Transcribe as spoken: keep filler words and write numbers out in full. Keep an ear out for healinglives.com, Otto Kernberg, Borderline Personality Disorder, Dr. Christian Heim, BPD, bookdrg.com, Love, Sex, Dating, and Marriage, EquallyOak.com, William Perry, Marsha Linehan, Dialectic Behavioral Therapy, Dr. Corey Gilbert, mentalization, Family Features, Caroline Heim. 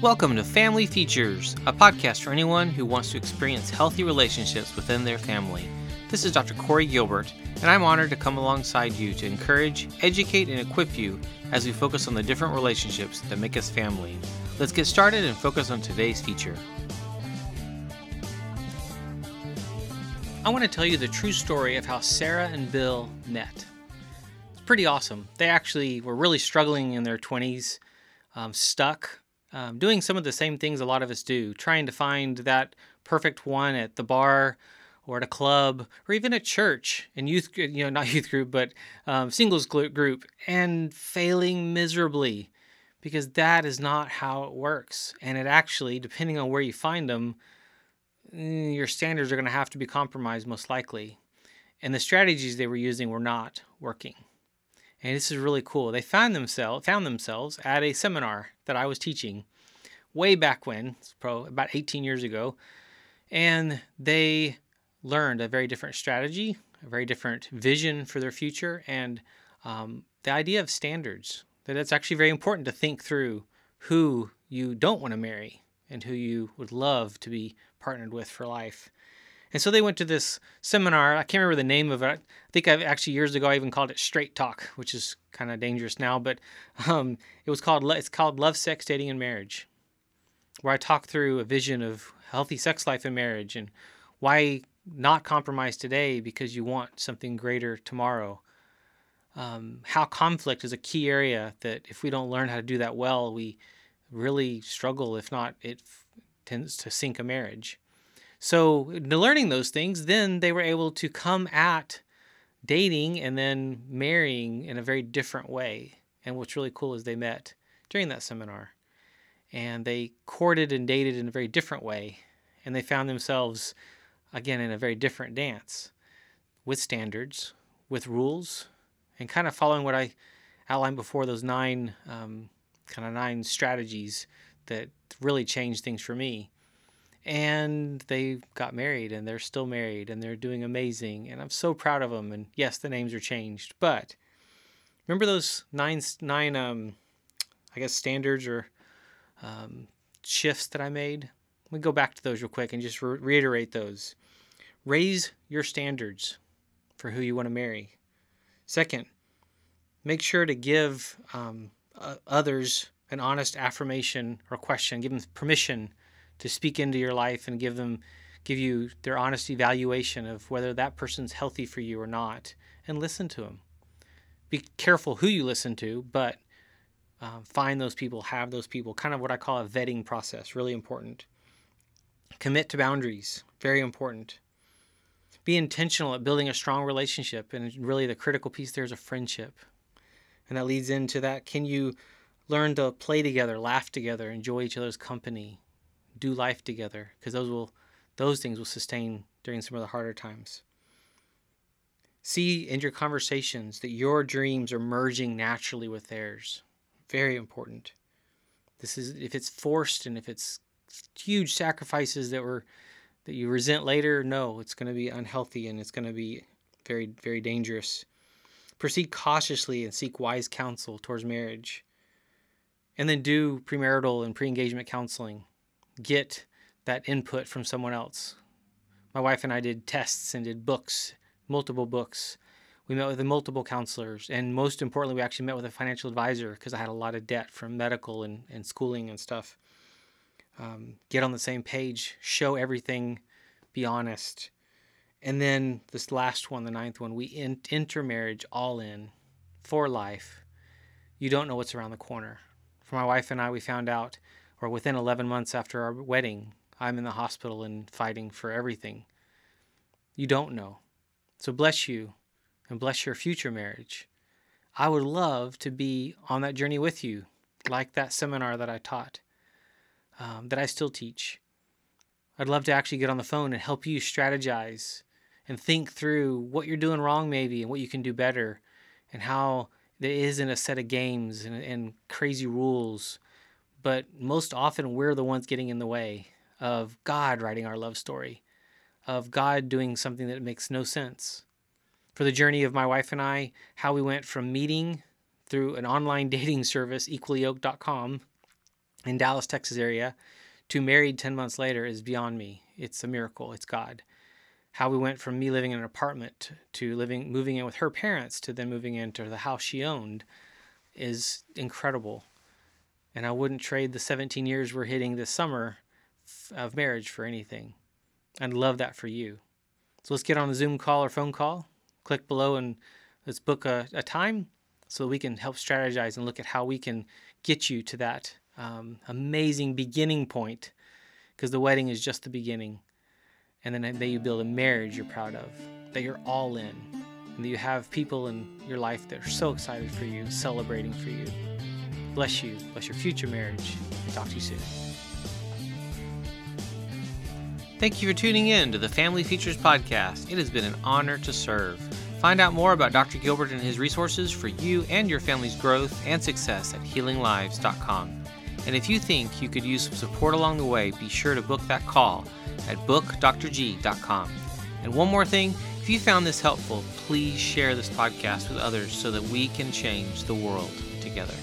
Welcome to Family Features, a podcast for anyone who wants to experience healthy relationships within their family. This is Doctor Corey Gilbert, and I'm honored to come alongside you to encourage, educate, and equip you as we focus on the different relationships that make us family. Let's get started and focus on today's feature. I want to tell you the true story of how Sarah and Bill met. It's pretty awesome. They actually were really struggling in their twenties, um, stuck. Um, doing some of the same things a lot of us do, trying to find that perfect one at the bar or at a club or even at church and youth, you know, not youth group, but um, singles group, and failing miserably because that is not how it works. And it actually, depending on where you find them, your standards are going to have to be compromised most likely. And the strategies they were using were not working. And this is really cool. They found themselves found themselves at a seminar that I was teaching way back when, pro about eighteen years ago, and they learned a very different strategy, a very different vision for their future, and um, the idea of standards. That it's actually very important to think through who you don't want to marry and who you would love to be partnered with for life. And so they went to this seminar. I can't remember the name of it. I think I've actually years ago I even called it Straight Talk, which is kind of dangerous now. But um, it was called it's called Love, Sex, Dating, and Marriage, where I talked through a vision of healthy sex life and marriage and why not compromise today because you want something greater tomorrow. Um, how conflict is a key area that if we don't learn how to do that well, we really struggle. If not, it f- tends to sink a marriage. So learning those things, then they were able to come at dating and then marrying in a very different way. And what's really cool is they met during that seminar. And they courted and dated in a very different way. And they found themselves, again, in a very different dance with standards, with rules, and kind of following what I outlined before, those nine um, kind of nine strategies that really changed things for me. And they got married, and they're still married, and they're doing amazing, and I'm so proud of them. And yes, the names are changed, but remember those nine, nine, um, I guess standards or um, shifts that I made? We go back to those real quick and just re- reiterate those. Raise your standards for who you want to marry. Second, make sure to give um, uh, others an honest affirmation or question. Give them permission to speak into your life and give them, give you their honest evaluation of whether that person's healthy for you or not, and listen to them. Be careful who you listen to, but uh, find those people, have those people, kind of what I call a vetting process, really important. Commit to boundaries, very important. Be intentional at building a strong relationship, and really the critical piece there is a friendship. And that leads into that, can you learn to play together, laugh together, enjoy each other's company, do life together, because those will, those things will sustain during some of the harder times. See in your conversations that your dreams are merging naturally with theirs. Very important. This is, if it's forced and if it's huge sacrifices that were, that you resent later, no, it's going to be unhealthy and it's going to be very, very dangerous. Proceed cautiously and seek wise counsel towards marriage. And then do premarital and pre-engagement counseling. Get that input from someone else. My wife and I did tests and did books, multiple books. We met with multiple counselors. And most importantly, we actually met with a financial advisor because I had a lot of debt from medical and, and schooling and stuff. Um, get on the same page, show everything, be honest. And then this last one, the ninth one, we in- enter marriage all in for life. You don't know what's around the corner. For my wife and I, we found out or within eleven months after our wedding, I'm in the hospital and fighting for everything. You don't know. So bless you and bless your future marriage. I would love to be on that journey with you, like that seminar that I taught, um, that I still teach. I'd love to actually get on the phone and help you strategize and think through what you're doing wrong maybe and what you can do better and how there isn't a set of games and, and crazy rules. But most often, we're the ones getting in the way of God writing our love story, of God doing something that makes no sense. For the journey of my wife and I, how we went from meeting through an online dating service, equally oak dot com, in Dallas, Texas area to married ten months later is beyond me. It's a miracle. It's God. How we went from me living in an apartment to living, moving in with her parents to then moving into the house she owned is incredible. And I wouldn't trade the seventeen years we're hitting this summer of marriage for anything. I'd love that for you. So let's get on a Zoom call or phone call. Click below and let's book a, a time so that we can help strategize and look at how we can get you to that um, amazing beginning point, because the wedding is just the beginning. And then that you build a marriage you're proud of, that you're all in, and that you have people in your life that are so excited for you, celebrating for you. Bless you. Bless your future marriage. Talk to you soon. Thank you for tuning in to the Family Features Podcast. It has been an honor to serve. Find out more about Doctor Gilbert and his resources for you and your family's growth and success at healing lives dot com. And if you think you could use some support along the way, be sure to book that call at book d r g dot com. And one more thing, if you found this helpful, please share this podcast with others so that we can change the world together.